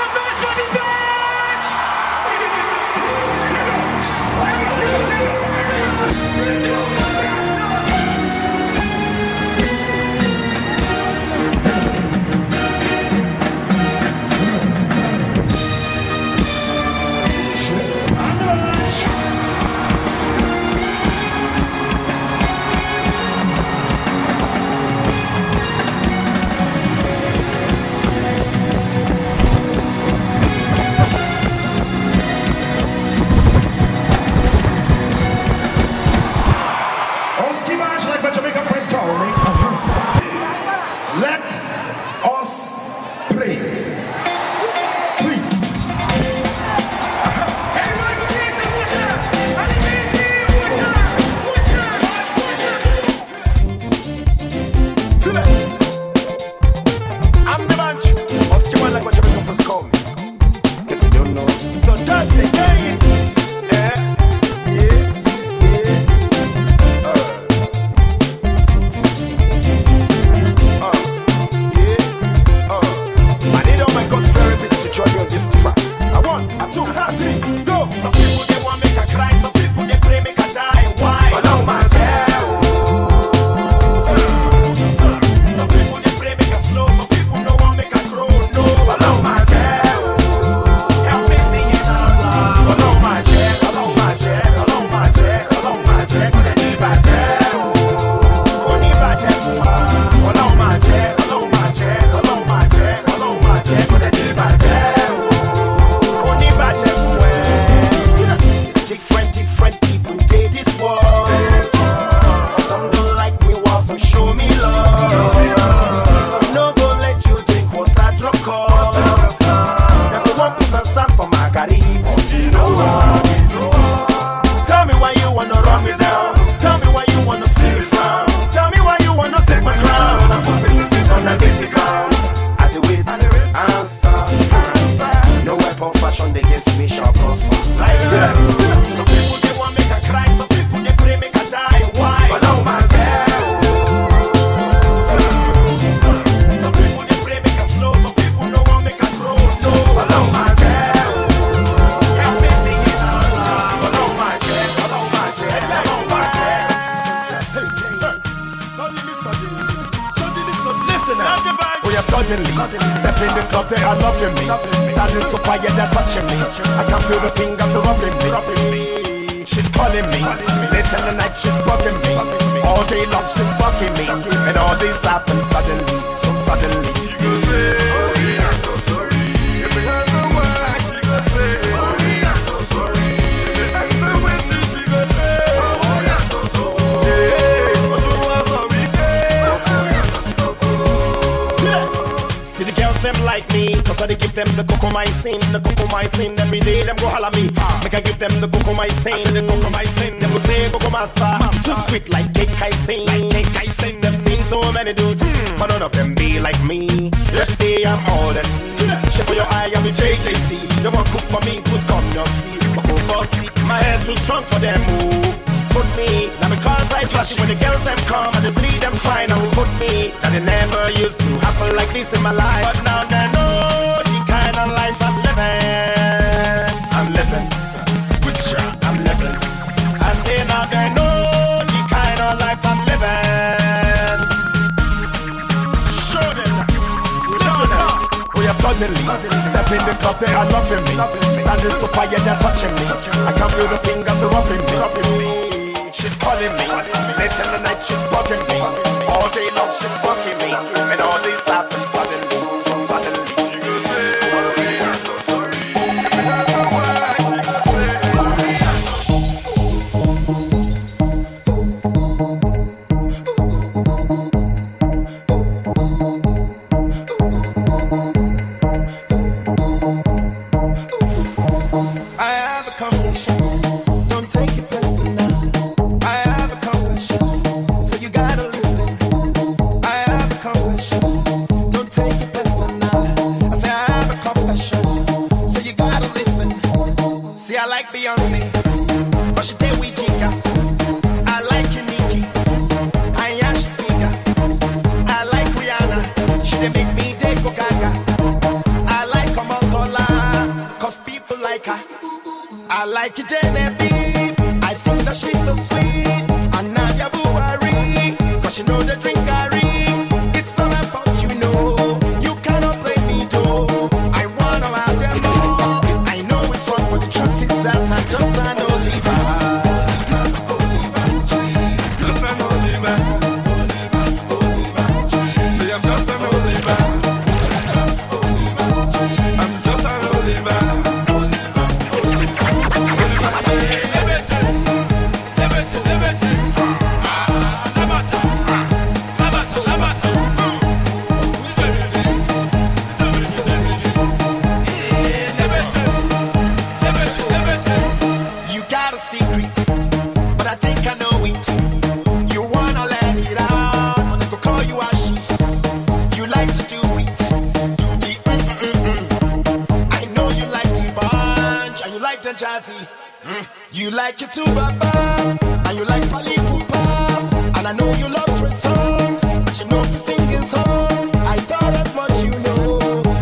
Take it. I like it, Genevieve. I think that she's so sweet. And now you're worried, cause you know the drink I read. It's not about you, know. You cannot play me, though. I wanna have them all. I know it's wrong, but the truth is that I'm just an Oliver. Oliver Twist. Just an Oliver. Oliver Twist. See, I'm just an Oliver. I'm just an Oliver. You like it too, Baba, and you like Fally Pupa, and I know you love croissants, but you know the singing song. I thought as much,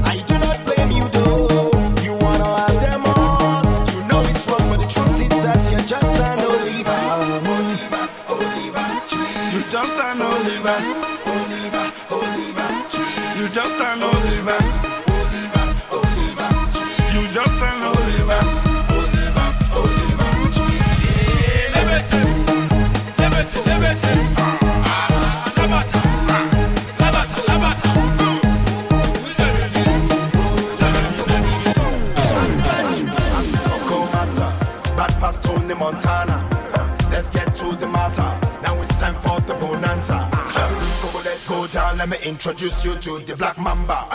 I do not blame you, though. You wanna have them all. You know it's wrong, but the truth is that you're just an Oliver. Oliver Twist. You're just an Oliver. Oliver Twist. You're just an Oliver. Oliver Twist. You're just an Oliver. Liberty. Labata. Go master, bad past Tony Montana. Let's get to the matter. Now it's time for the bonanza. Let go down. Let me introduce you to the Black Mamba.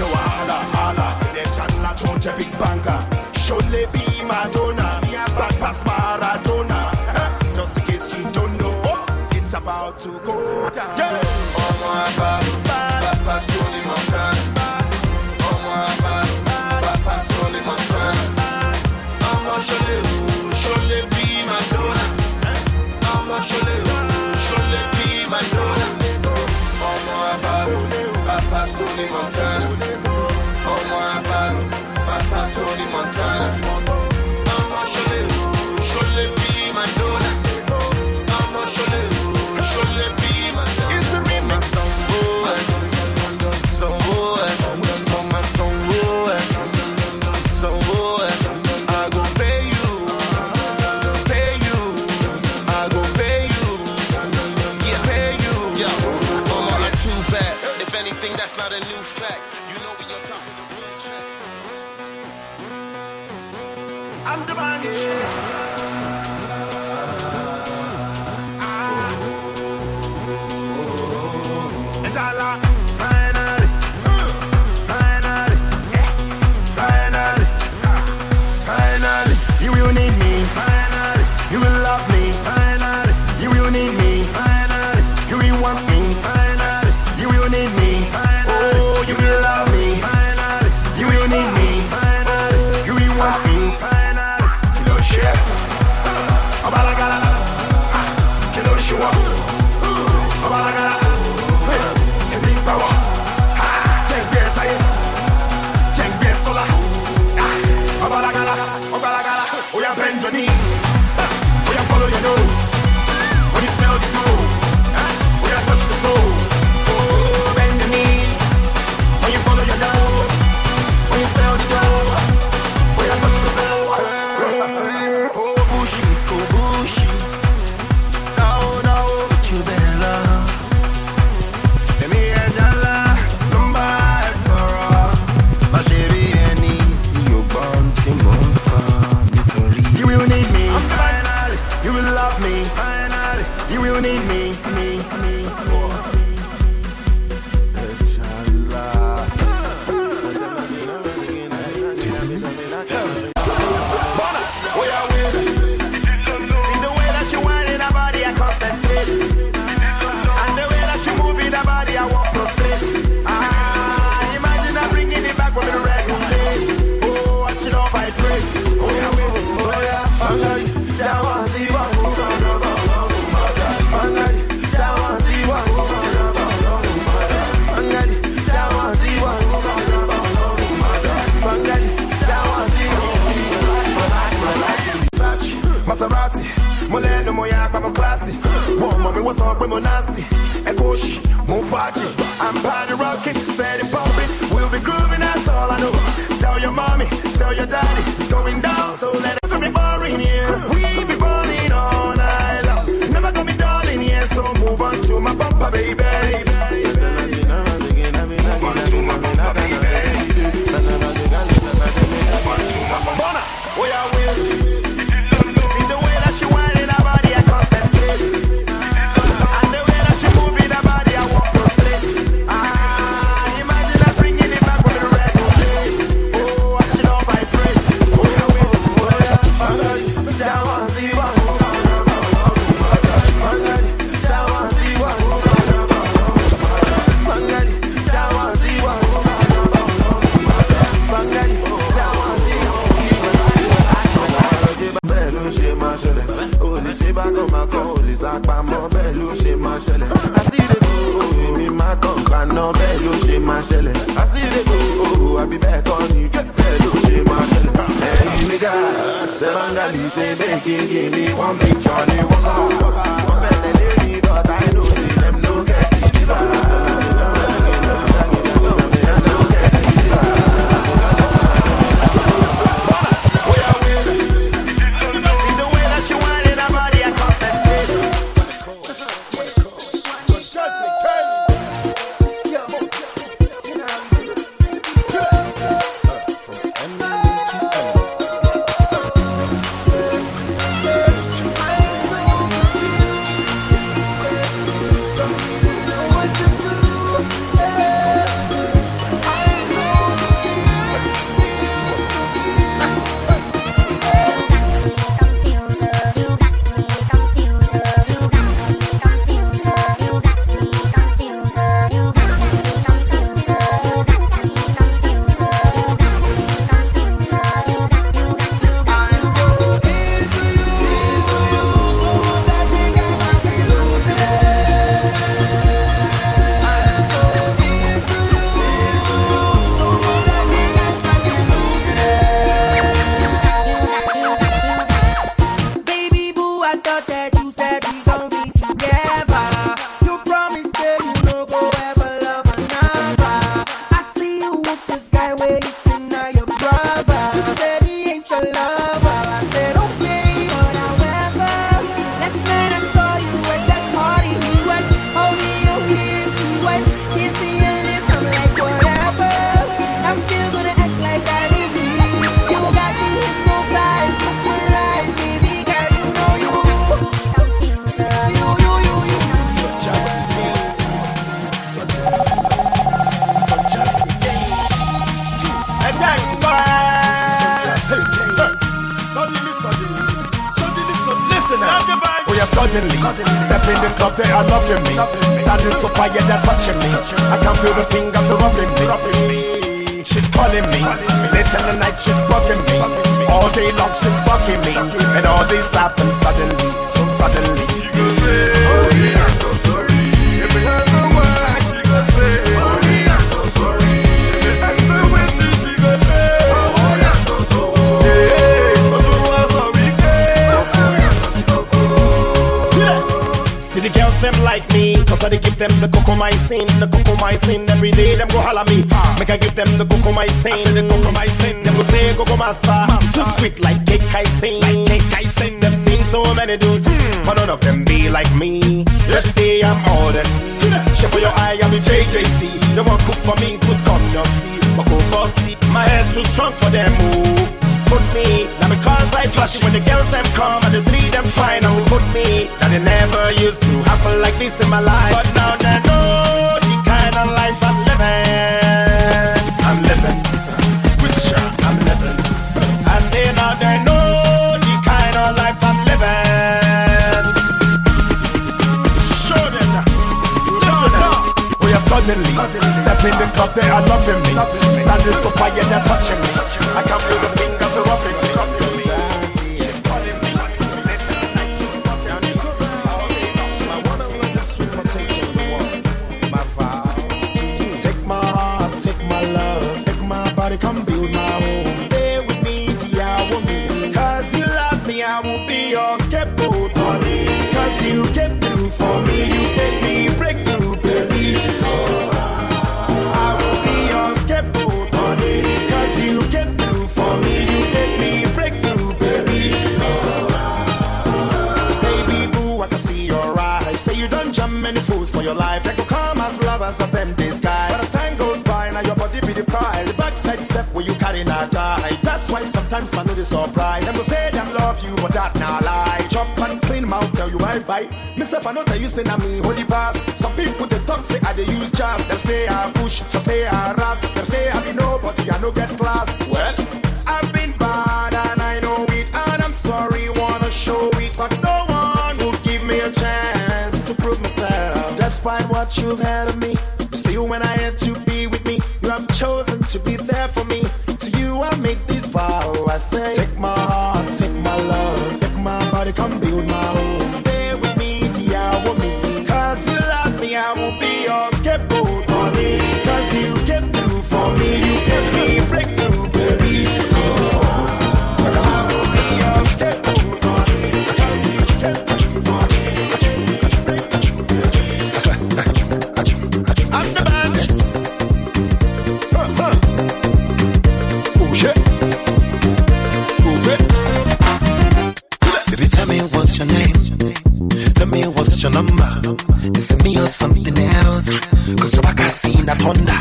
No hala, the Chandler Tonje big banger. Shole be Madonna, bad past Maradona. You don't know, it's about to go down. Yeah. Papa Soli Montana. Papa Soli Montana. Shole be Madonna. Shole be Madonna. Papa Soli Montana. Papa Soli Montana. Shole be Madonna. Shole be my dog. It's the remix. Some boy. I go pay you. I go pay you. Yeah. I'm on a two back. If anything, that's not a new fact. You know what you're talking about. I'm the man in charge. Finally, you will need me. You will want me. Finally, you know shit. what's up with my nasty, Ekoshi, Mufaki. I'm party rocking, steady pumping, we'll be grooving, that's all I know. Tell your mommy, tell your daddy, it's going down, so let it be boring, yeah. We be burning all night long. It's never gonna be darling, yeah, so move on to my bumper, baby. For me, your life. Like you come as lovers as them disguise. But as time goes by, now your body be the prize. The backside step where you carry not die. That's why sometimes I know the surprise. Them will say them love you, but that not lie. Chop and clean mouth, tell you I bite. Myself I know that you say na me holy pass. Some people they talk say I they use jazz. Them say I push, some say I ras. Them say I be nobody, I no get class. Well, I've been bad and I know it, and I'm sorry, wanna show it, but no one will give me a chance to prove myself. Despite what you've had of me, still when I had to be with me, you have chosen to be there for me. To you I make this vow, I say, take my heart, take my love, take my body, come build my home. Stay with me, dear, with me, cause you love me, I will be your scapegoat, honey, cause you came through for me, you gave me a breakthrough, baby. Your number, is it me or something else? Cause you're back, I see that thunder.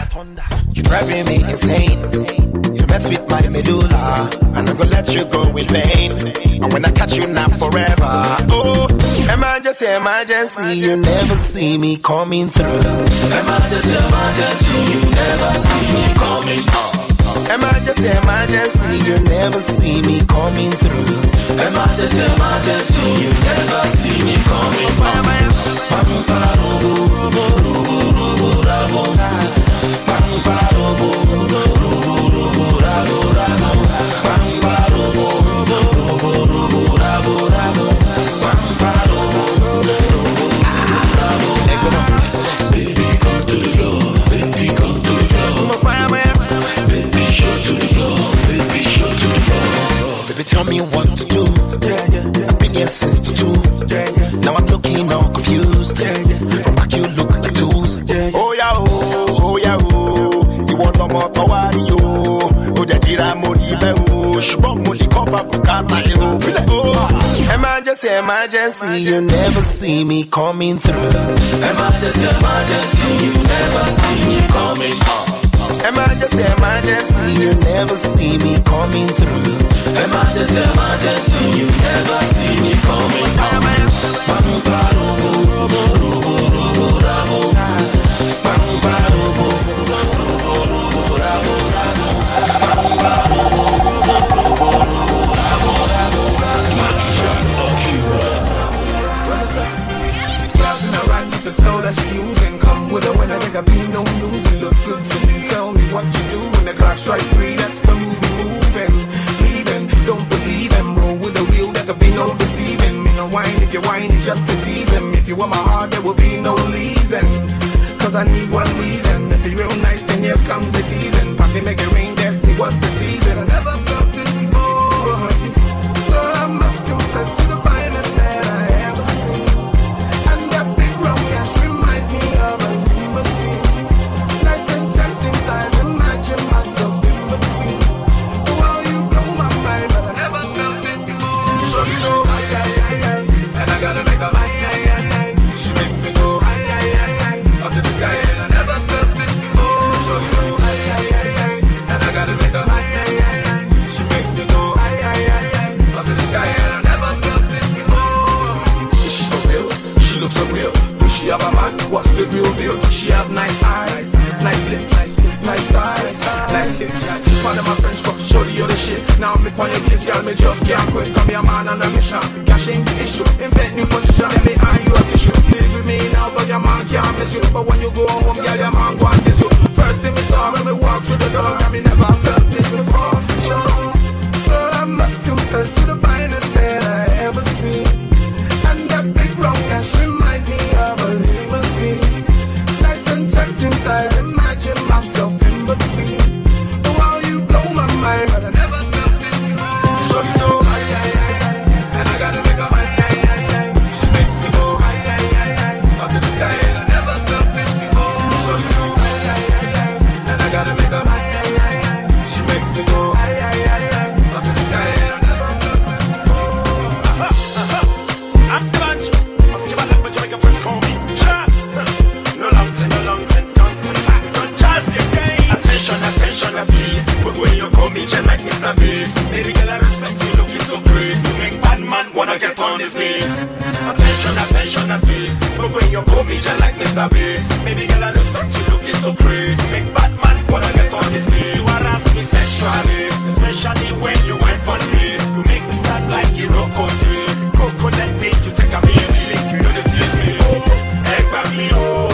You're driving me insane. You mess with my medulla, and I'm gonna let you go in vain. And when I catch you now forever, oh, emergency, emergency, you never see me coming through. Emergency, emergency, you never see me coming through. Emergency, emergency, you never see me coming through. Emergency, emergency, you never see me coming. Pampa robo, robo, robo, rabo. Pampa robo, robo, robo, rabo, rabo. Pampa robo, robo, robo, rabo, rabo. Pampa robo, robo, rabo, rabo. Baby, come to the floor. Baby, come to the floor. Baby, show to the floor. Baby, show to the floor. Baby, tell me what to do. Since the two, now I'm looking all confused. From back you look like tools. Oh yeah, oh, oh yeah, oh. You want no more to worry, oh. Oh, that did I move, oh. She brought money, cover, bukata, oh. Emergency, emergency, you never see me coming through. Emergency, emergency, you never see me coming through. Emergency, emergency, you never see me coming through. Emergency, emergency, you never see me coming through. Pampa robo, robo, robo, rabo. Pampa robo, robo, robo, rabo, rabo. Pampa robo, robo, robo, rabo, rabo. Bouncing around with the toe that she using. Come with her when I think I be no losing. Look good to me. What you do when the clock strikes 3, that's the mood moving, leaving, don't believe him, roll with the wheel, there could be no deceiving, me no wine, if you whine, it's just to tease him, if you want my heart, there will be no reason, cause I need one reason, if you real nice, then here comes the teasing, pocket make it rain, destiny, what's the season, I never felt this before, girl, I must confess to the finest that I ever seen, and that big round cash reminds me of a limousine, nice and tempting thighs. Myself in between. Well, you blow my mind, but I never felt this before. Show me so ay ay ay ay, and I gotta make a ay ay ay ay. She makes me go ay ay ay ay up to the sky, and I never felt this before. Show me so ay ay ay ay, and I gotta make a ay ay ay ay. She makes me go ay ay ay ay up to the sky, and I never felt this before. Is she for real? She looks so real. Does she have a man? What's the real deal? She have nice eyes, nice lips. Nice thighs, nice hips. One of my friends got to show the other shit. Now I'm on your kids, girl, me just can't quit. Cause me a man on a mission. Cash ain't the issue. Invent new position, let me hand you a tissue. Live with me now, but your man can't miss you. But when you go home, girl, your man go and miss you. First thing we saw when we walked through the door, and me never felt this before. So, girl, I must confess to the finest that I ever seen. And that big round cash reminds me of a limousine. Nice and tempting thighs, imagine myself. She makes me bitch and like Mr. Beast. Baby girl, I respect you, looking so great. You make bad man wanna get on his knees. Attention, attention, at least. But when you call me just like Mr. Beast. Baby girl, I respect you, looking so great. You make bad man wanna get on his knees. You harass me sexually, especially when you went on me. You make me stand like Iroko 3. Coconut make you take a easy. You know the tease me, oh, egg by me, oh.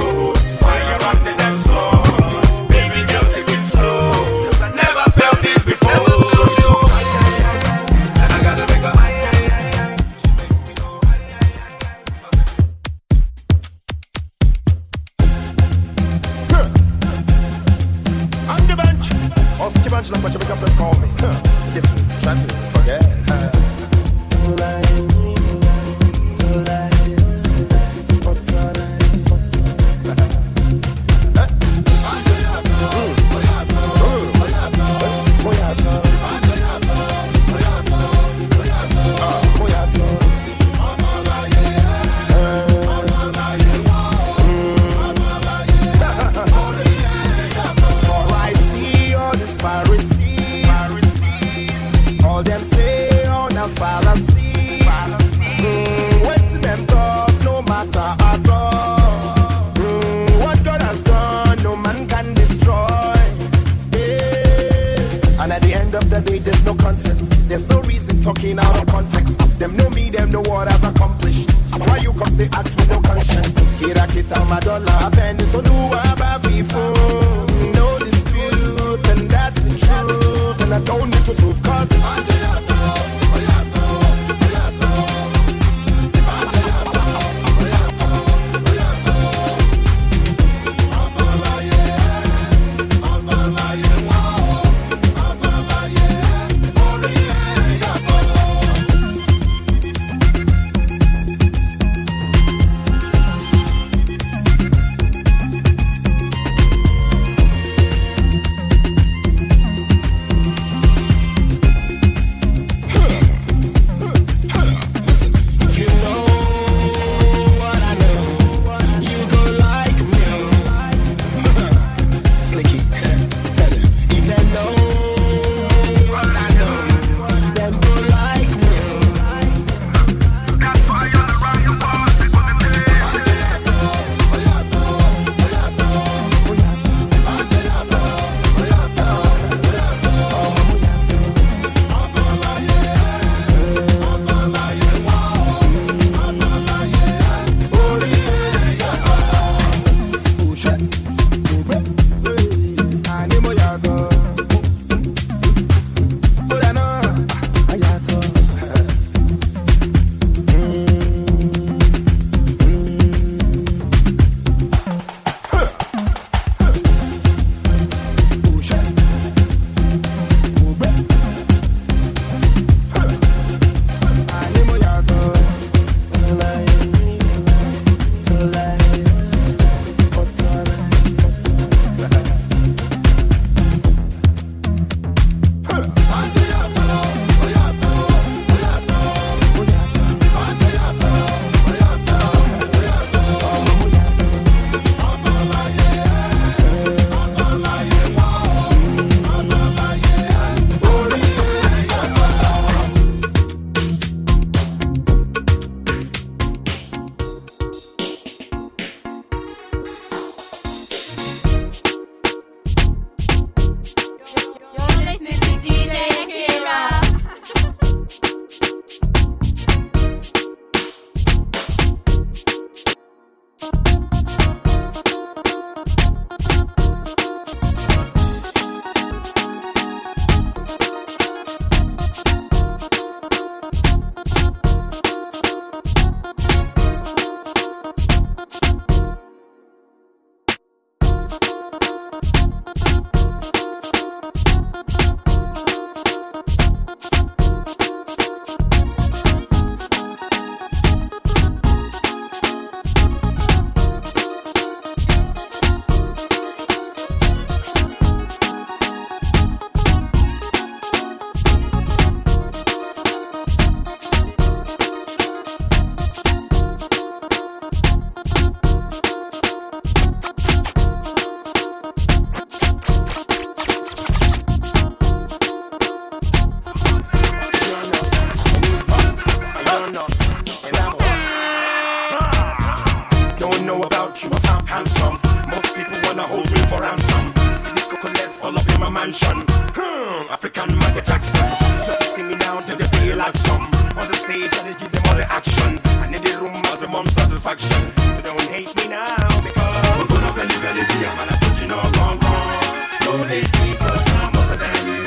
Michael Jackson. Just me now until they feel like some. On the stage, I give them all the action. And in the room, maximum satisfaction. So don't hate me now, because we're gonna believe anything. I'm gonna put you no wrong, wrong. Don't hate me, because I'm better than you.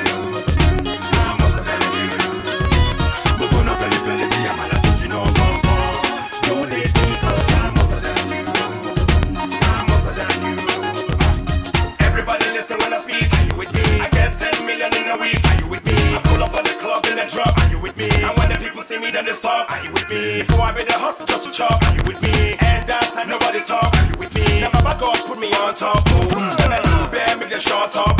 I'm better than you. We're gonna believe anything. I'm gonna put you no wrong, wrong. Don't hate me, because I'm better than you. I'm better than you. Everybody listen when I speak. Are you with me? I get 10 million in a week. Are you with me? I pull up on the club in a drop. Are you with me? And when the people see me, then they stop. Are you with me? So I better hustle just to chop. Are you with me? And dance and nobody talk. Are you with me? Now my God put me on top. When I do bear, make the short up.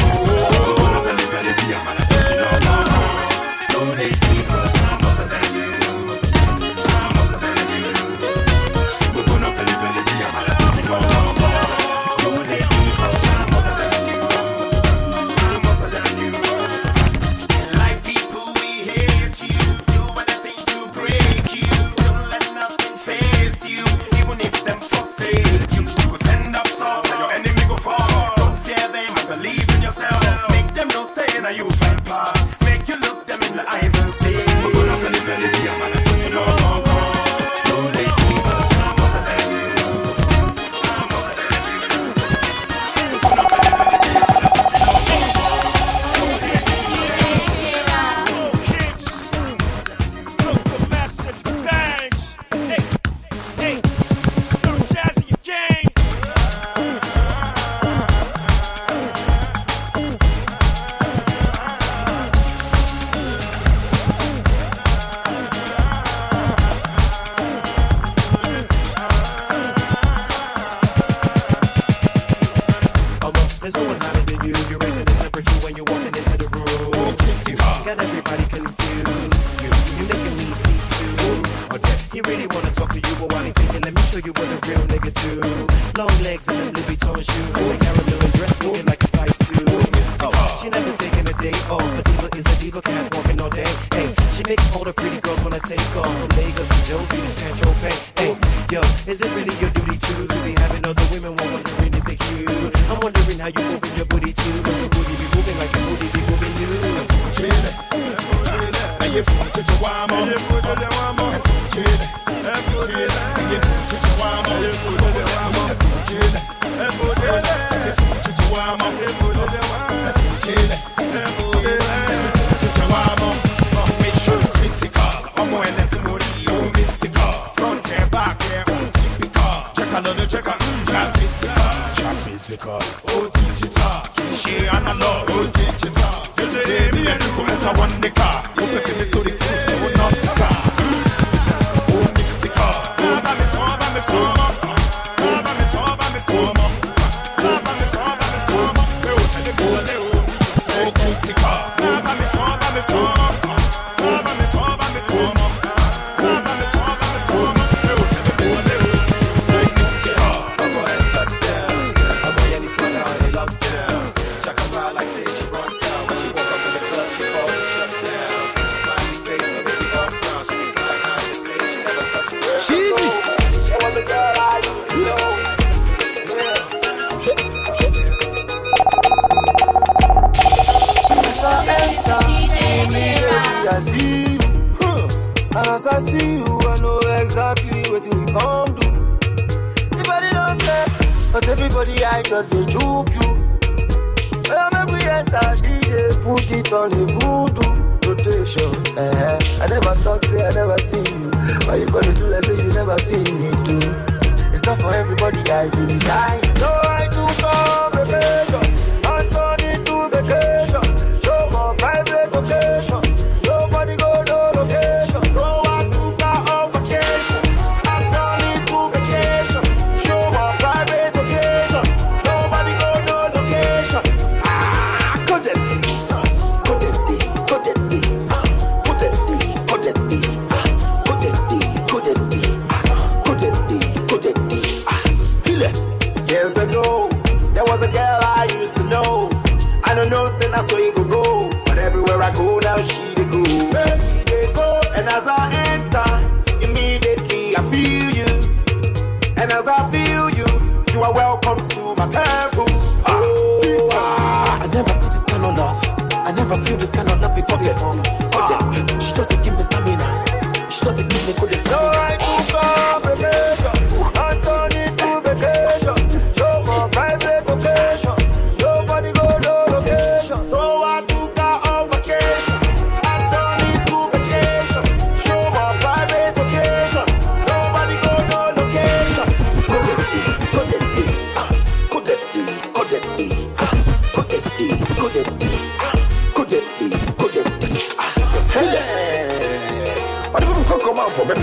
Now she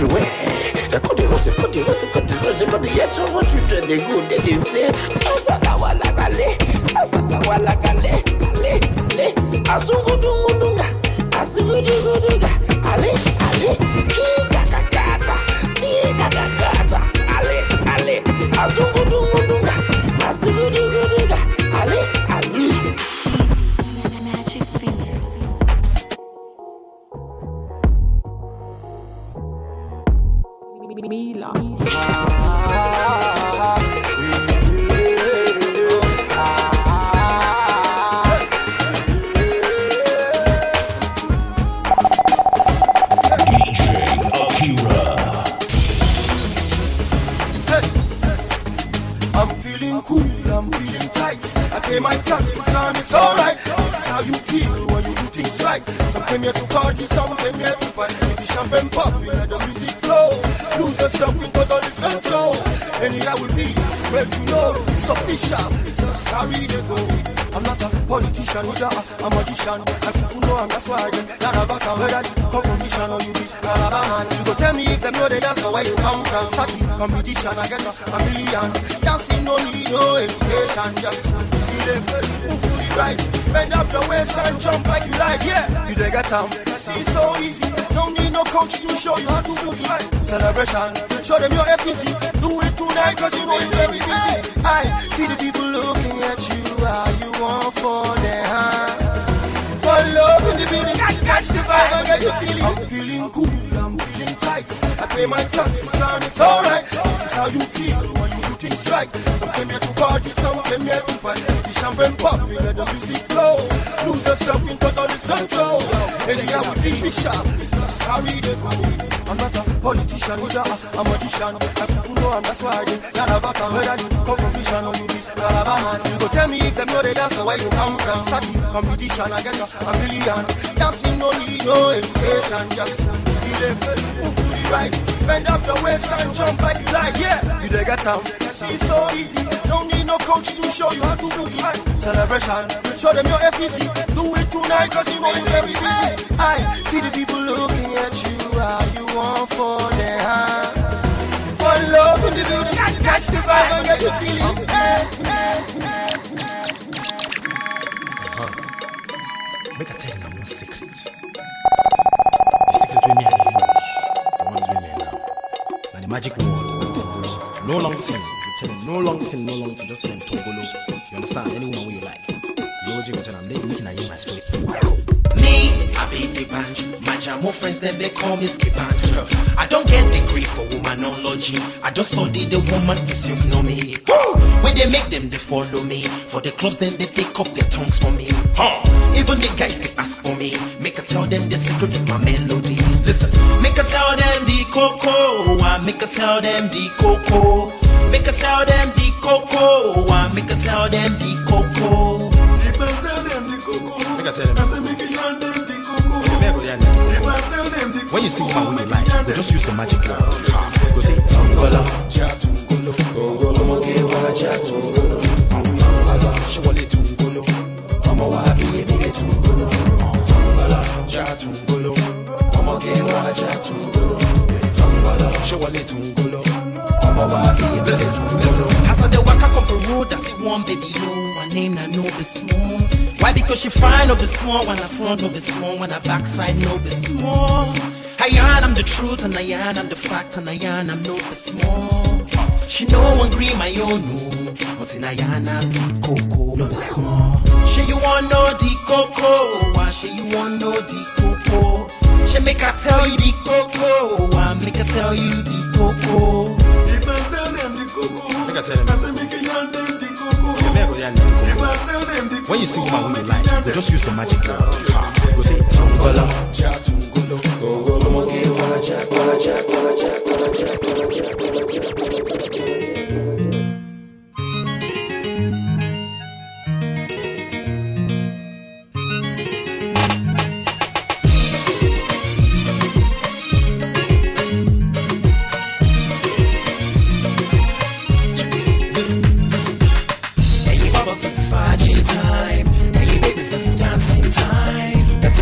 everywhere. They cut the road, but yes, what you do, they go, they say, competition, I get a million. Dancing, no need, no education. Just move right. Bend up your waist and jump like you like. Yeah, you dig a town. See, it's so easy. Don't need no coach to show you how to do it. Celebration, show them your FPC. Do it tonight, cause you know you're very busy. I see the people looking at you. How you want for them? One love in the building. Catch the vibe, I get you feeling. I'm feeling cool. I pay my taxes and it's alright. This is how you feel when you do things right. Some came here to party, some came here to fight. The champagne pop, we let the music flow. Lose yourself in total discontrol. Anyhow we be sharp, that's how we dey go. I'm not a politician, I'm a magician. I people know and that's why they got a back. And whether you come from vision or you be Alaba man, you go tell me if them know they dance, where you come from. Sati competition, I get a million. Dancing no need no education, just live. Right. Bend up your waist and jump like you like, yeah. You dig a town, see it's so easy. Don't need no coach to show you how to do it. Celebration, show them your FPC. Do it tonight cause you know you're very busy. I see the people looking at you. How you want for them? One love in the building, catch the vibe and get you feeling. Make a tell you one secret. The secret with me and magic wall. No long time. No long time. Just tell them to go low. You understand? Anyone who you like. You know what I'm making in my spirit. Me, I be the band. My jam, more friends than they call me Skipan. I don't get the grief for womanology. I just study the woman is me. When they make them, they follow me. For the clubs, then they pick up their tongues for me. Even the guys, they ask for me. Make her tell them the secret of my melody. Listen, make her tell them the cocoa. I make her tell them the cocoa. Make her tell them the cocoa. I make her tell them the cocoa. If I tell them the cocoa, make her tell them the cocoa. When you sing my women like, just use the magic word. Go say, Angola, Chatungolo, Angolo, Mokewala, Chatungolo, Angolo, Shawale, Tungolo, Amawabi, Ebile, Tungolo, Angola, Chatungolo, Mokewala, Chatungolo, Angolo, Shawale, Tungolo, Amawabi, Ebile, Tungolo. As I dey waka up the road, I see one baby, you, my name na no be small. Why? Because she fine, no be small, when I front, no be small, when I backside, no be small. I'm the truth and I'm the fact and I'm no bit small. She no one green my own no, but in I'm the cocoa, no bit small. She you want no the cocoa, why she you want no the cocoa? She make her tell you the cocoa, I make her tell you the cocoa. If I tell them the cocoa, make her tell them. I say make her tell them the cocoa. If I tell them the cocoa. When you sing my woman like, you just use the magic word. Go say Angola, Chatungolo. Hey, you bubbles, this is Faji time. Hey, you babies, this is dancing time. That's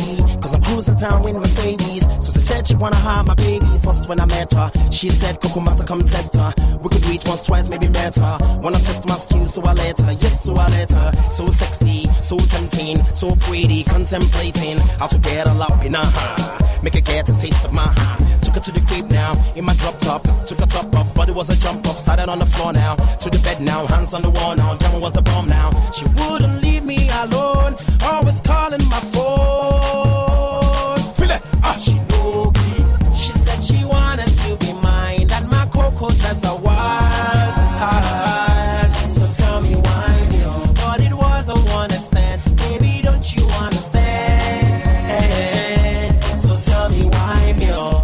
see, cause I'm cruising town in Mercedes. So she said she wanna have my baby. First when I met her, she said Coco Master come test her. We could do it once, twice, maybe better. Wanna test my skills, so I let her. Yes, so I let her. So sexy, so tempting, so pretty, contemplating how to get her locked in her heart. Make her get a taste of my heart. Took her to the crib now, in my drop top. Took her top off, but it was a jump off. Started on the floor now, to the bed now. Hands on the wall now, drama was the bomb now. She wouldn't leave me alone, always calling my phone. Feel it, ah, she know me. She said she wanted to be mine, and my Coco drives her wild. So tell me why, you know, but it was a one night stand. Baby, don't you understand? So tell me why, you know.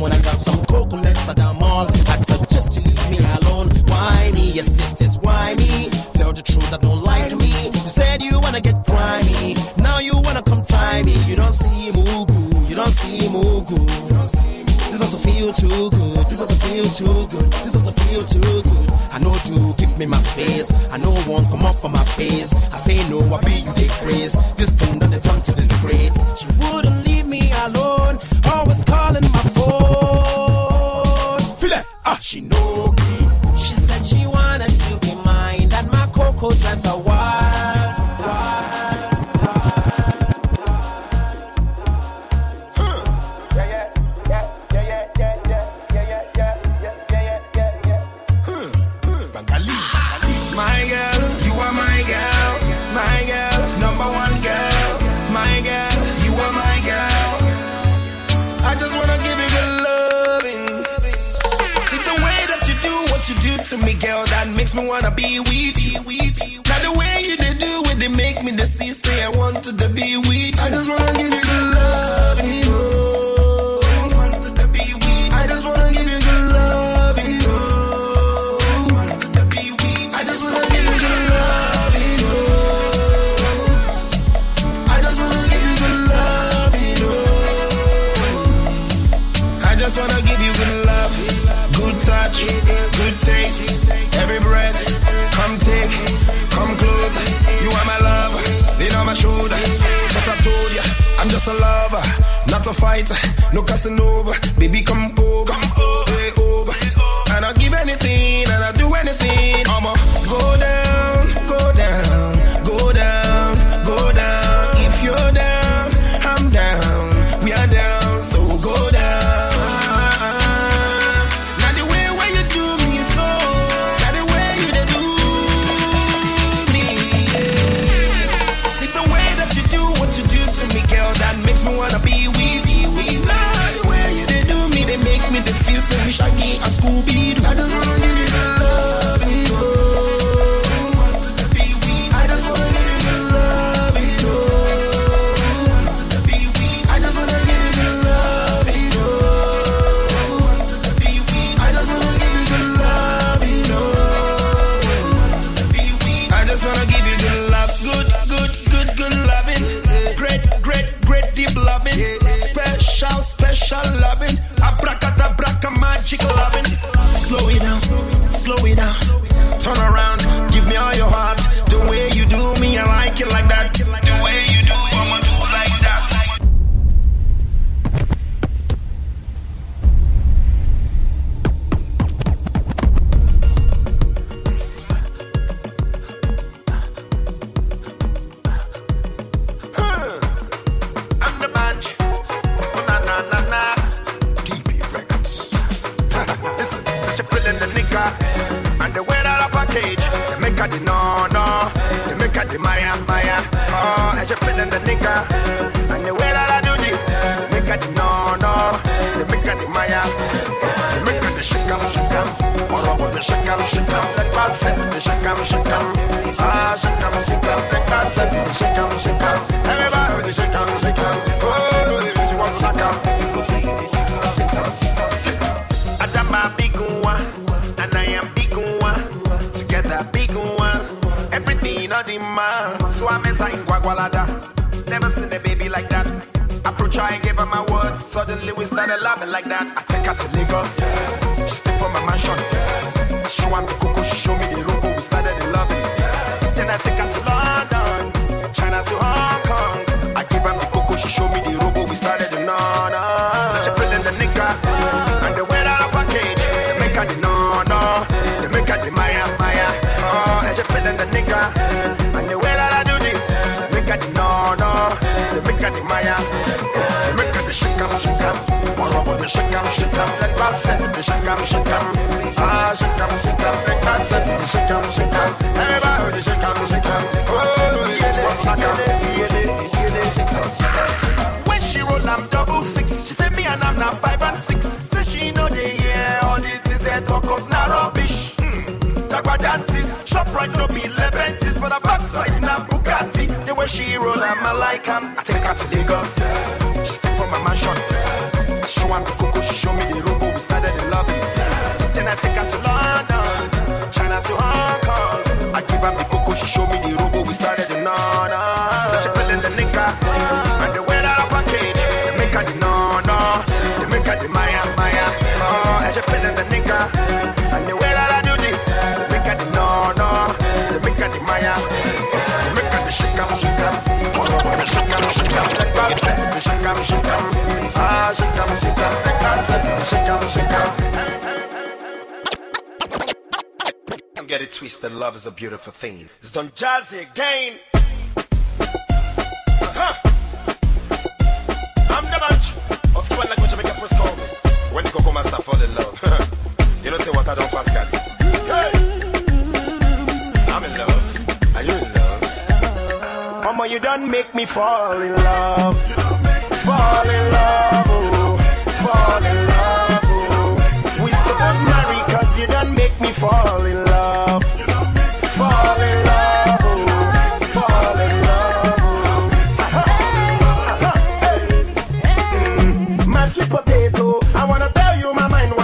When I got some cocoa nuts at the mall, I suggest you leave me alone. Why me? Yes, yes, yes, why me? Tell the truth, I don't lie to me. You said you wanna get grimy, now you wanna come tie me. You don't see Mugu, you don't see Mugu. This doesn't feel too good, this doesn't feel too good, this doesn't feel too good. I know you give me my space, I know one come up for my face. I say no, I be you take grace, this thing done the tongue to disgrace. She wouldn't leave me alone, always calling my phone. She know me. She said she wanted to be mine, and my Coco drives her wild. My girl, you are my girl, number one girl. My girl, you are my girl. I just wanna give you good love. You do to me, girl, that makes me wanna be with you. Now the way you they do it, they make me the see. Say I want to be with you. I just wanna give you good love, you know. I want to be with you. I just wanna give you good love, you know. I want to be with you. I just wanna give you good love, you know. I just wanna give you good love, you know. I just wanna give you good love, good touch. Taste, every breath, come take, come close. You are my love, lean on my shoulder. But I told ya, I'm just a lover, not a fighter. No Casanova, baby come over, stay over. And I'll give anything, and I'll do anything. I'ma go down, go down, go down, go down. If you're down, I'm down, we are down, so go down. Shaggy, a Scooby-Doo. I just wanna give you the love, you know. Want to be with. I just wanna give you the love, you know. Want to be with. I just wanna give you the love, you know. Want to be with. I just wanna give you the love, you know. Want to be with. I just wanna give you the love, good, good, good, good loving, great, great, great deep loving, special, special loving. Loving. Slow it down, slow it down. Turn around, give me all your heart. The way you do me, I like it like that. The way you do, I'ma do like that. I'm the badge. Oh, na na na na. And the way that I package, they make her the no, they make her the Maya. Oh, and she feeling the nigga. And the way that I do this, they make her the no, they make her the Maya. They make her the shakam, all over the shakam. Let us set the shakam. Ah, shakam. Let us set the shakam. Everybody with the shakam. Oh, this is what's shakam. Listen, Adama Bigua. And I am big one, together big ones. Everything on demand. So I met her in Guagualada. Never seen a baby like that. Approach her and gave her my word. Suddenly we started loving like that. I take her to Lagos. Yes. from my mansion. Yes. I show her the cocoa, she show me the logo. We started in love. Yes. Then I take her to London, China to Hong Kong. I give her the cocoa, she show me the logo. We started in London. So she present the nigga and the weather package. They make her the no, they make her the Maya. Oh, and she present the nigga and the way that I do this. They make her the no, they make her the Maya. They make her the shikam. Shikam, let us set the shikam. Ah, shikam, let us set the shikam. Everybody the shikam. Oh, yeah, when she roll, I'm 66. She said me and I'm now 5 and 6. Say she know the year, all it is that talkers now rubbish. Jaguadantis, shop right no be Leventis, but the backside now Bugatti. The way she roll, I'm like him. I take her to Lagos. She stay for my mansion. Coco, she show me the logo, we started in love. Yes. Then I take her to London, China to Hong Kong. I give her the coco, she show me the logo, we started in London. So she fell in the nigga, and the weather package. They make her the no, they make her the Maya. Oh, and she fell in the nigga, and the way that I do this. They make her the no, they make her the Maya. They make her the shikam. Oh, the shikam. Like I said, the shikam. Ah, shikam, shikam. Don't get it twisted, love is a beautiful thing. It's done jazzy again. I'm the match. Of course, like what you make a first call. When the Coco Master fall in love, you don't say what I don't pass, Pascal. Hey, I'm in love. Are you in love? Mama, you don't make me fall in love. Fall in love, oh, fall in love, oh. We still not married cause you done make me fall in love. Fall in love, oh, fall in love, oh. My sweet potato, I wanna tell you my mind,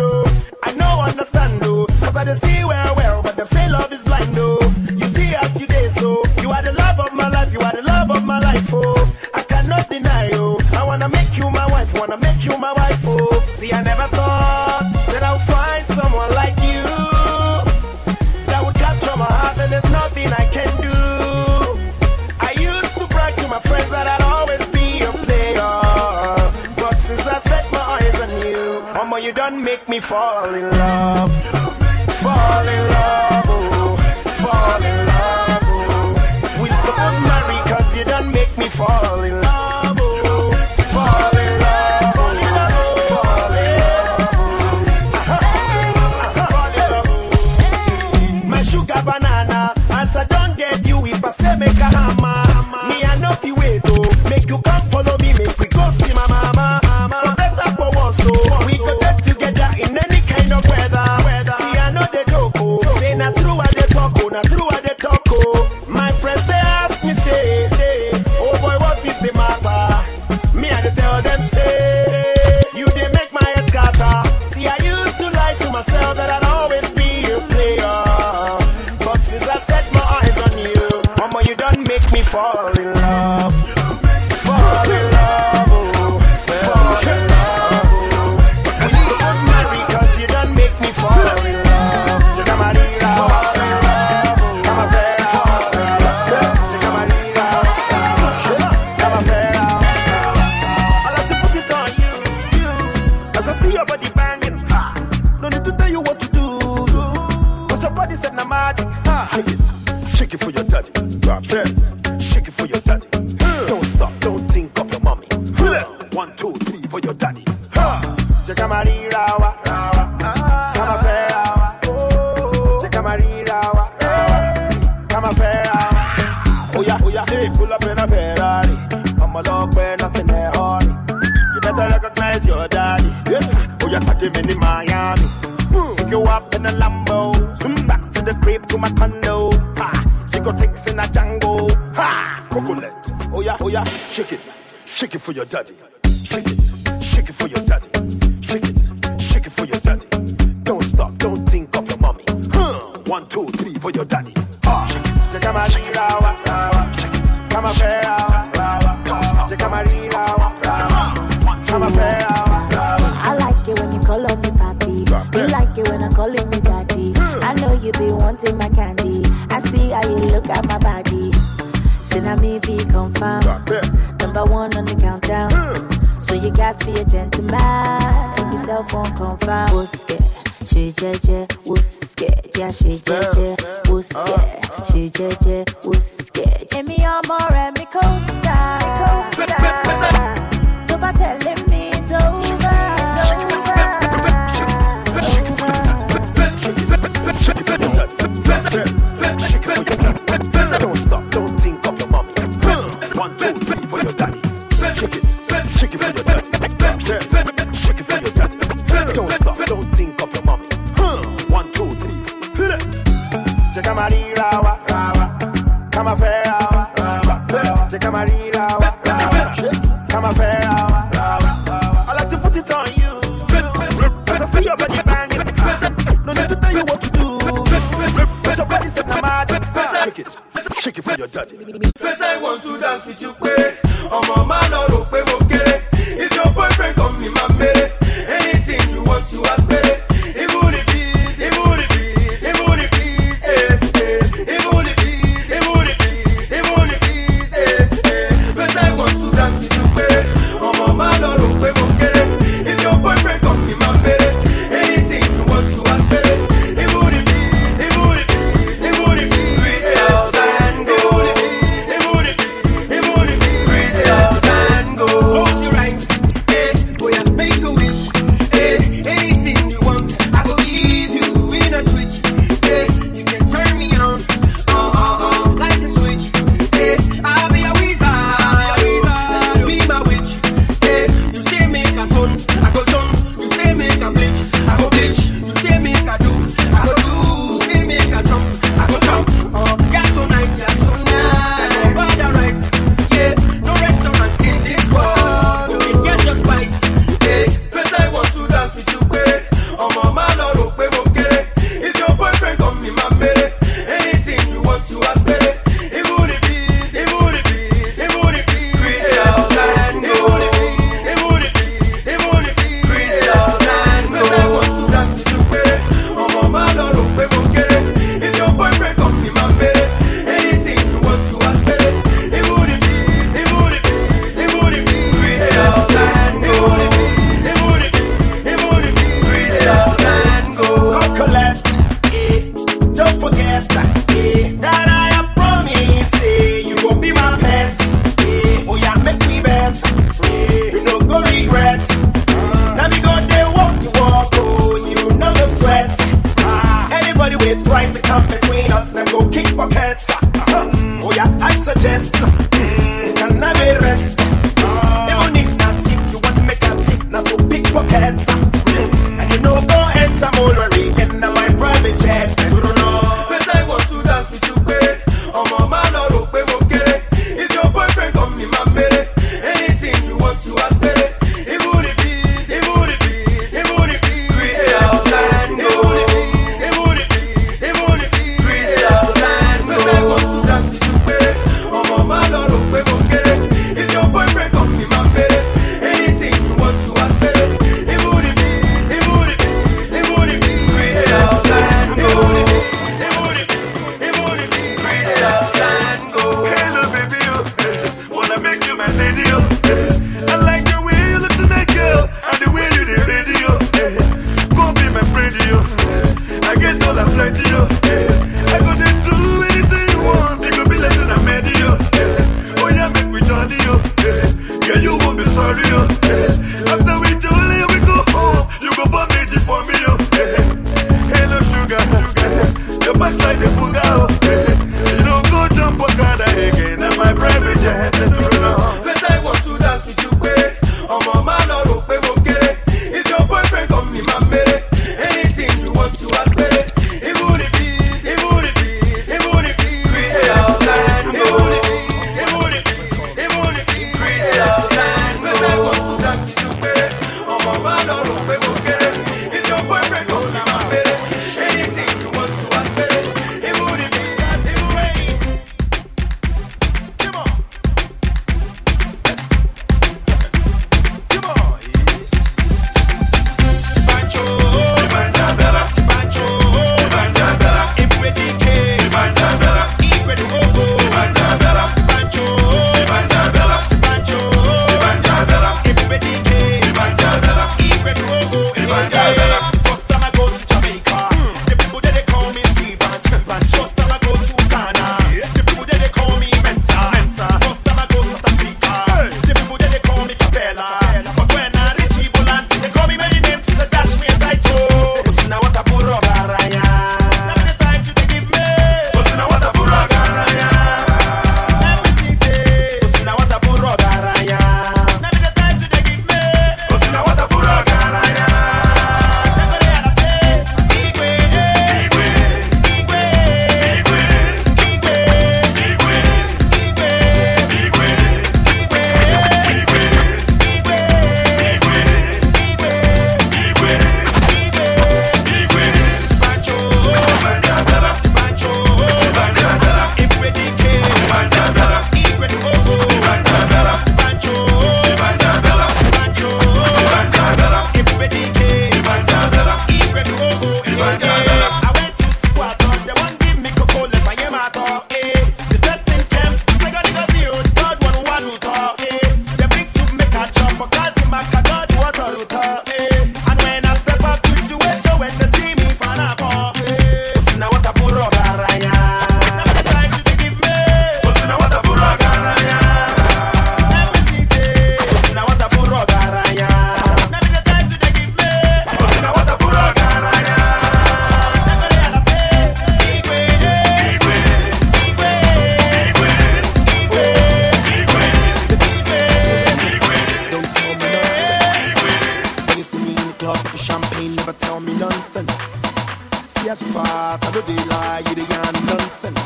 oh. I know understand, oh, cause I just see well, but them say love is blind, oh. You see as you day, so you are the love of my life, oh. Wanna make you my wife, oh. See, I never thought that I would find someone like you that would capture my heart, and there's nothing I can do. I used to brag to my friends that I'd always be a player, but since I set my eyes on you, mama, you done make me fall in love. Fall in love, oh, fall in love, oh. We still not married cause you done make me fall in love, oh, fall. Say make a hammer. Me and not the way though. Make you come follow me, make we go see my mama. For better for us, so we could get together in any kind of weather. See I know they joke, oh. Say not true what they talk, oh, not true what they talk, oh. My friends they ask me say, hey, oh boy what is the matter? Me and they tell them say, you they make my head scatter. See I used to lie to myself that I'd always be a player, but since I set my eyes on you, mama, you done make me fall in love. Fall in love, oh. Fall in love, oh. We still not married cause you done make me fall in love. Fall in love, oh. Fall in love. I like to put it on you. As I see your body banging, ha. No need to tell you what to do. Cause your body said nomadic, ha. Shake it for your daddy, grab them. Shake it for your daddy. Don't stop, don't think of your mommy. 1, 2, 3 for your daddy. Jagamari rawa, Kamafera. Jagamari rawa, Kamafera. Oh yeah, oh yeah. Hey, pull up in a Ferrari. I'm a log where nothing there hurry. You better recognize your daddy. Yeah. Oh yeah, catch him in Miami. Pick you up in a Lambo. Zoom back to the crib to my condo. Got things in a Django. Ha! Coconut. Oh yeah, oh yeah. Shake it. Shake it for your daddy. Shake it. Shake it for your daddy. Shake it. Shake it for your daddy. Don't stop. Don't think of your mommy. 1, 2, 3 for your daddy. Ah. Jagamari rawa rawa. Kamafera rawa rawa. Jagamari rawa rawa. Kamafera rawa. I like it when you call on me, papi. like it when I call it me daddy. I know you be wanting my candy. I see how you look at my body. Tsunami be confirmed. Number one on the countdown. So you guys be a gentleman. And yourself won't confirm. She jeje, wooske, yeah, she jeje, wooske, she jeje, wooske. Give me your more and me coaster. Nobody telling me it's over. Don't stop, don't think of your mommy. 1, 2, 3 for your daddy. Shake it for your daddy. Shake it for your daddy. Don't stop, don't think of your mommy. 1, 2, 3. Chekamari rawa rawa, kama fair rawa rawa. Chekamari rawa rawa, kama fair rawa rawa. I like to put it on you. As I see your body banging, no need to tell you what to do. Cause your body's in the mad. Shake it for your daddy. First I want to dance with you, babe. Oh mama, no rope, mo kere. If your boyfriend come me, my baby, anything you want to ask, baby. serious part of the day lie, you dey yarn nonsense.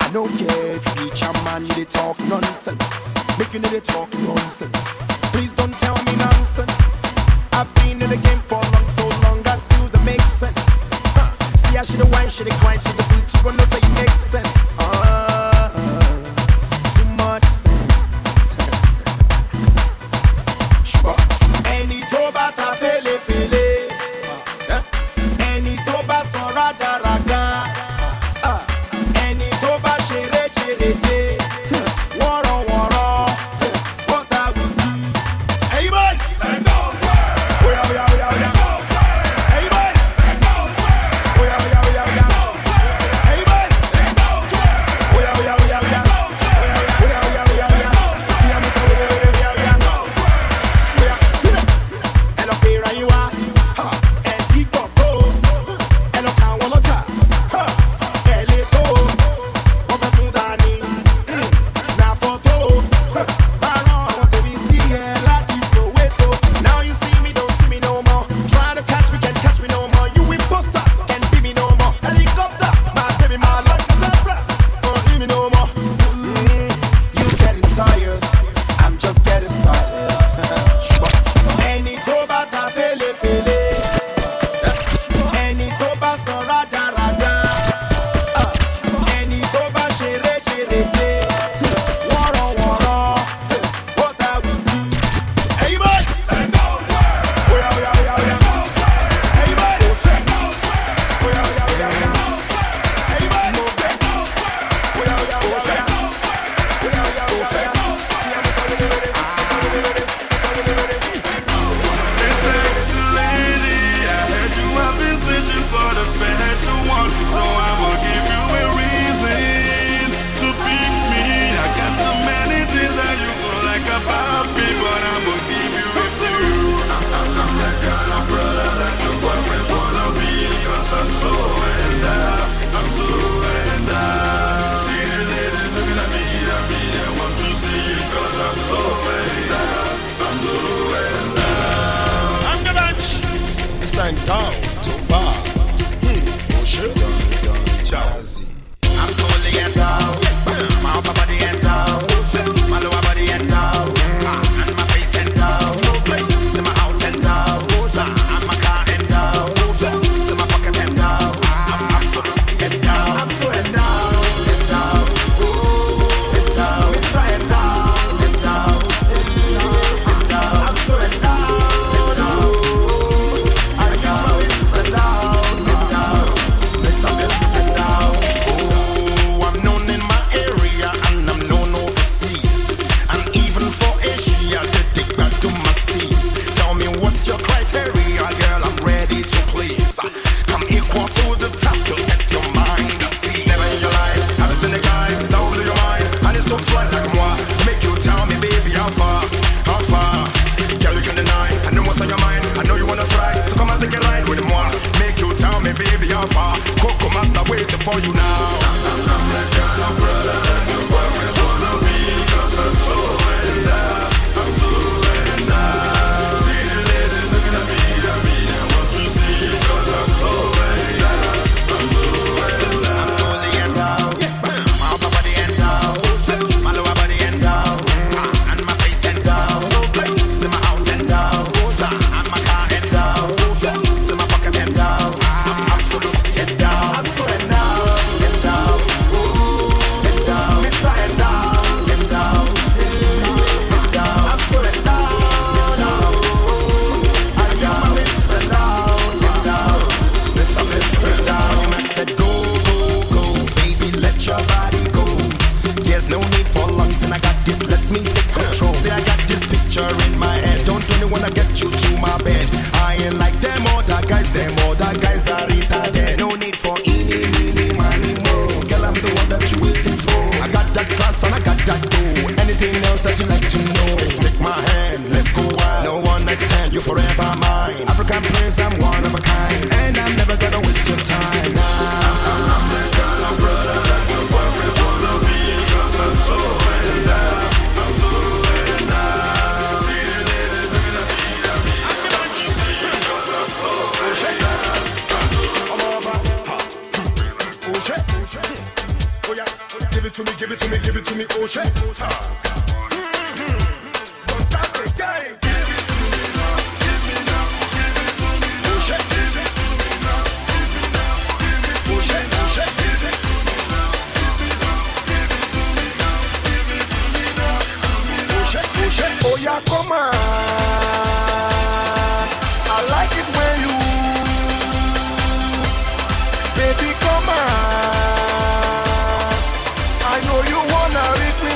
I don't care if you reach a man, you dey talk nonsense. Make you know they talk nonsense. Please don't tell me nonsense. I've been in the game for long, so long I still don't make sense. See how she dey whine, she dey grind to the beat. You gon' know say it makes sense. Too much sense. Any toba ta fele fele. to me, give it to me, give it to me, ocean. Fantastic game. Come on, I like it when you, baby, come on. I know you wanna rip me,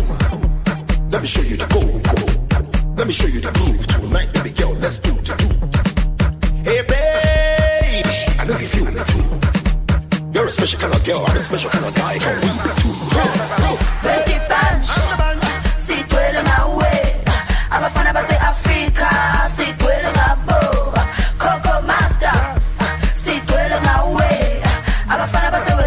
boom. Let me show you the boom. Let me show you the groove tonight, baby girl. Let's do the do. Hey baby, I know you feel me too. You're a special kind of girl, I'm a special kind of guy. Can we the two? Break it punch. Si tu es le maoué, I'm a fan of Basé Africa. Si tu es le mabo, Coco Master. Si tu es le maoué, I'm a fan of Basé West.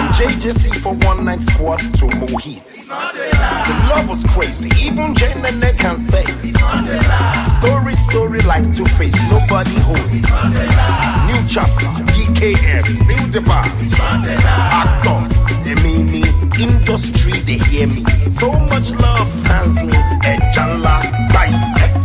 From JJC for one night squad to more hits. The love was crazy, even Jane and I can say. Story like Two-Face, nobody holds. New chapter, DKM, still the vibe. Act up, they mean me, industry they hear me. So much love fans me, Ejala, right,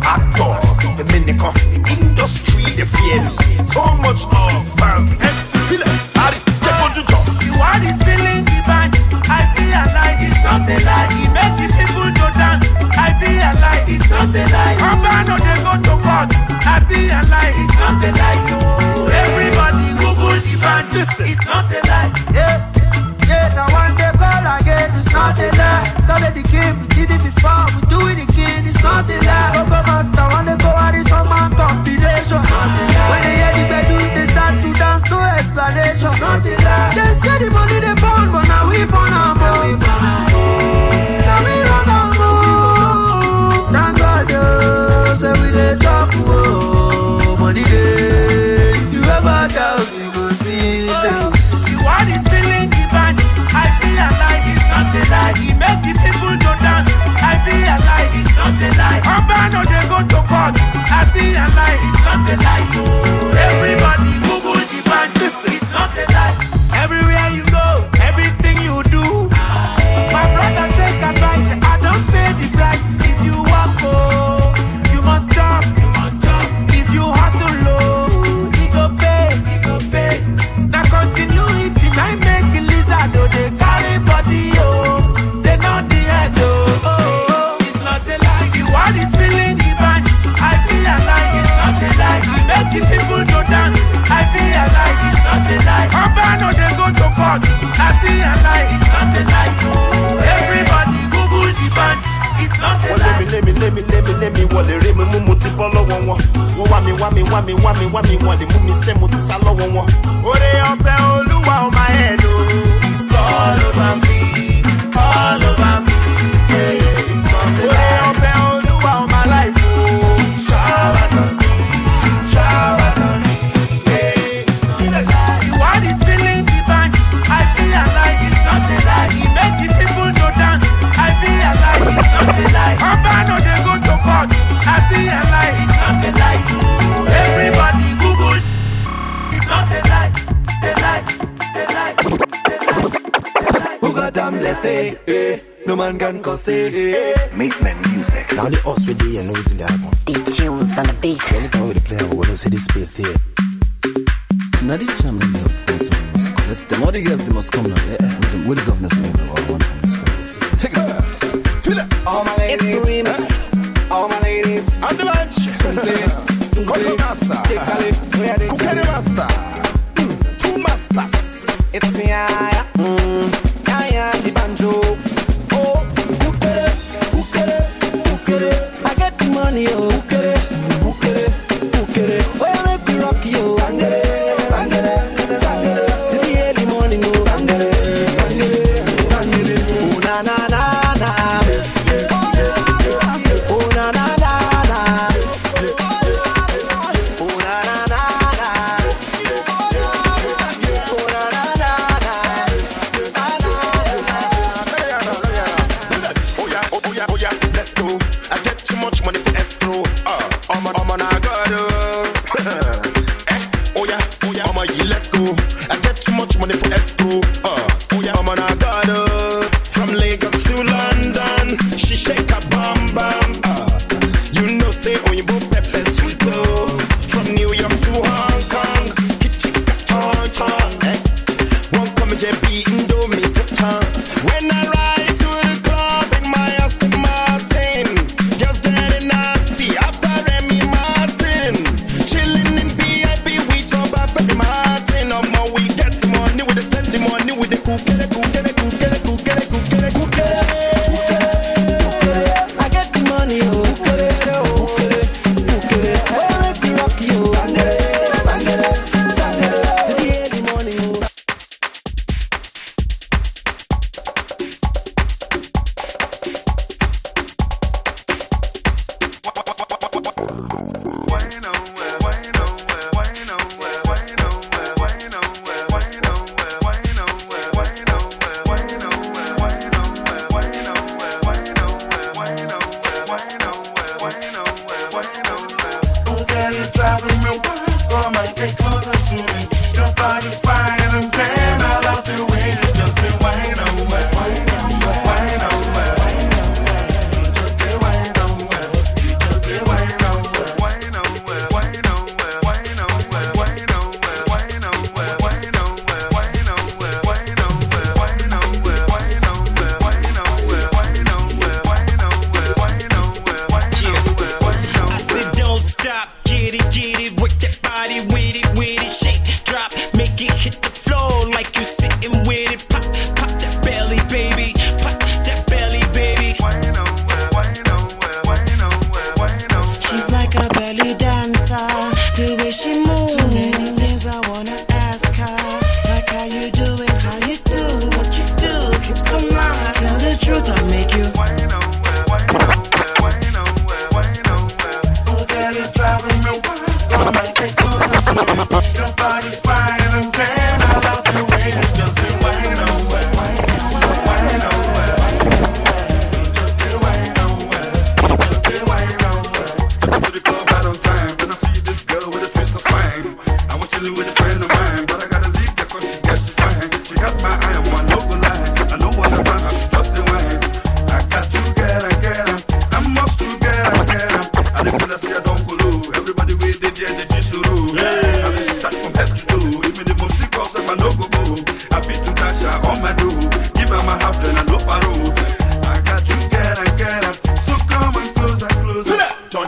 act up, the minicon, industry they fear me. So much love fans me, feel it, Ari, check on the job. You are this feeling divine, I be alive, it's not a lie. It make the people to dance, I be alive, it's not a lie. Papa no they go to court, I be alive, it's not a lie. You, everybody Google the band, it's not a lie. Yeah, yeah, now one day call again, it's not a lie. Started the game, we did it before, we do it again, it's not a lie. Ogo master, one day go out, it's all man's combination. When they hear the bedu, they start to dance, no explanation. It's not a lie. They say the money they born, but now we born our money. Now we run our money. Thank God, oh, say we dey chop, oh, money day. If you ever doubt, you go see. You are the feeling divine. I be alive, it's not a lie. He make the people to dance. I be alive, it's not a lie. Urban or they go to court. I be alive, it's not a lie. Oh, everybody Google the band. It's not a lie. Everywhere you go, everything you do. My brother take advice. I don't pay the price. If you walk, oh, you must jump. You must jump. If you hustle low, it go pay. It go pay. Now continue eating. I make a lizard. Oh, they carry body. Oh, they not the head. Oh, oh, it's not a lie. You are the feeling the band. I be alive. It's not a lie. We make the people to dance. I be alive. It's not a lie. Urban or they go to court. I be alive. It's not a lie. Oh, everybody Google the band. It's not a lie. Let me. What the rhythm? What the mummy say? What the salon? What? Oh, they all say, oh, Lua, oh my head, oh. It's all over me, all over me. Yeah, it's not a lie. Oh, they all say, oh, Lua, oh my life, oh. Showers on me, showers on me. Yeah, it's not a lie. You are this feeling divine. I be alive. It's not a lie. He make the people to dance. I be alive. It's not a lie. Urban or they go to court. I be alive. It's not a lie. Everybody Google. It's not a lie. A lie. A lie. A lie. Who got damn blessed? Eh? No man can cause it. Eh? Make men music. Now the us with the and know it's in the album. The tunes and the beat. Anytime with the player, we will say this space there. Now this jam melts and so must come. It's the other girls they must come now. With the governors maybe or one time this goes. Take it. Feel it. All my ladies. It's the remix. All my ladies. And the lunch. Coco Master. Kukere Master. Two Masters. It's the Yaya. Yaya the banjo. Oh, Kukere. Kukere. Kukere. I get the money, oh. Kukere. Kukere. Kukere. Oh, you make me rock, yo. Sangere. Sangere. Sangere.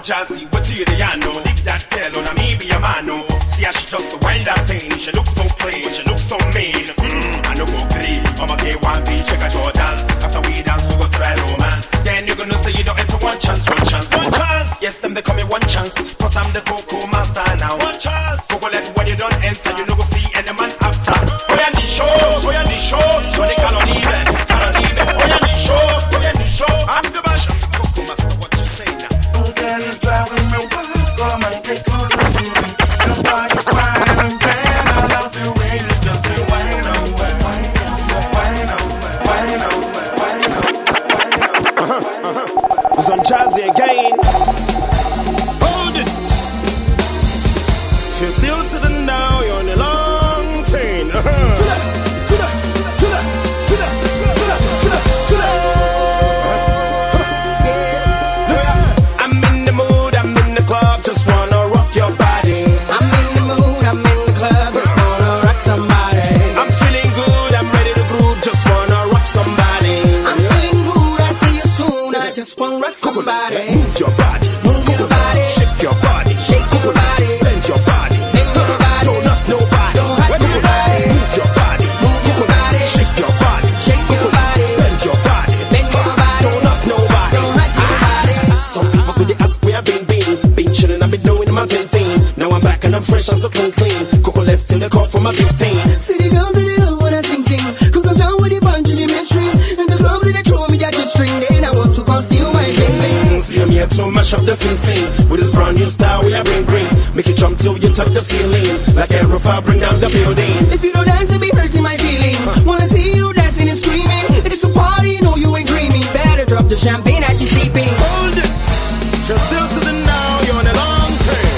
Jazzy, what's here the yano? Leave that girl on a me be a mano. See how she just wind that thing. She looks so plain, she looks so mean. I no go green. I'm a gay one be check out your dance. After we dance, we go try romance. Then you're gonna say you don't enter one chance, one chance, one chance. Yes, them they call me one chance. Cause I'm the cocoa master now. One chance. So go let when you don't enter, you no go see any man after. Boy and the show, boy and the show, so they cannot even, cannot even. Boy and the show, boy and the show. I'm the bash, I'm the cocoa master. What you say now? Oh girl, you're driving me wild. Come and get closer to me. Your body's mine, and man, I love the way you just do. Wine away, wine away, wine away, wine away, wine away, wine away. It's on Jazzy again. Hold it. If you're still sitting down, you're on a long train. Somebody. Move your body, move your body, shake your body, shake your body, bend your body, bend your body, don't knock nobody, don't hurt nobody. Move your body, shake your body, bend your body, don't knock nobody, don't hurt nobody. Some people could ask where I've been chilling, I've been doing my thing thing. Now I'm back and I'm fresh and so clean. Coco, let's steal the call for my big thing. See the girls that they don't wanna sing ting, 'cause I'm down with a bunch of the mainstream, and the club that they throw me that shit string. Then I want to go steal my thing. See me here to mash up the scene. With this brand new style we are bring. Make you jump till you touch the ceiling. Like a roof I bring down the building. If you don't dance it be hurting my feeling. Wanna see you dancing and screaming. It's a party, no you ain't dreaming. Better drop the champagne at your sleeping. Hold it, you're still sitting now, you're on a long train.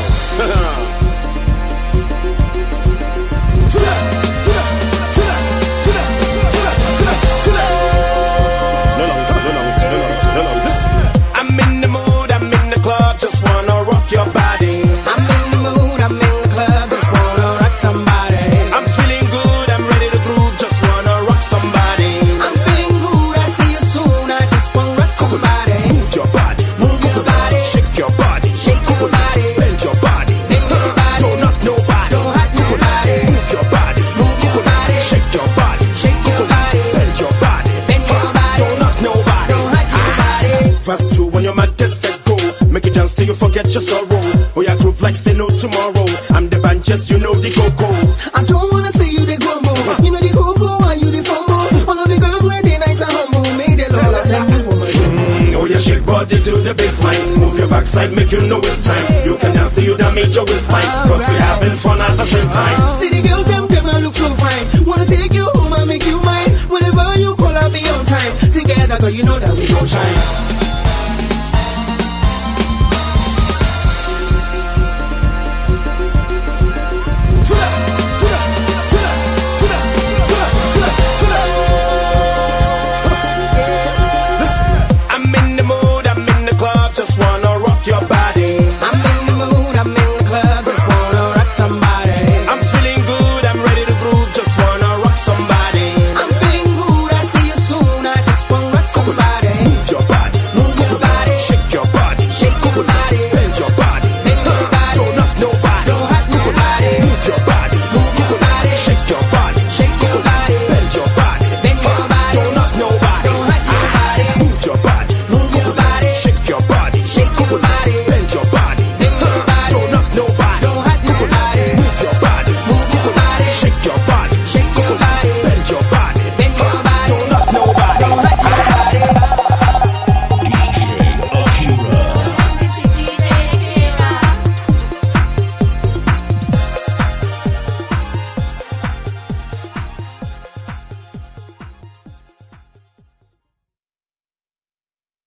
You forget your sorrow. Oh, your groove like say no tomorrow. I'm the Banches, you know the coco. I don't wanna see you the grumble. You know the coco, and you the fumble. All of the girls where they nice and humble. Made the Lord assemble for my Oh, you shake body to the baseline. Move your backside, make you know it's time. You can dance till you damage your waistline. 'Cause we having fun at the same time. See the girl, them I look so fine. Wanna take you home and make you mine. Whenever you call, I'll be on time. Together, girl, you know that we gon' shine.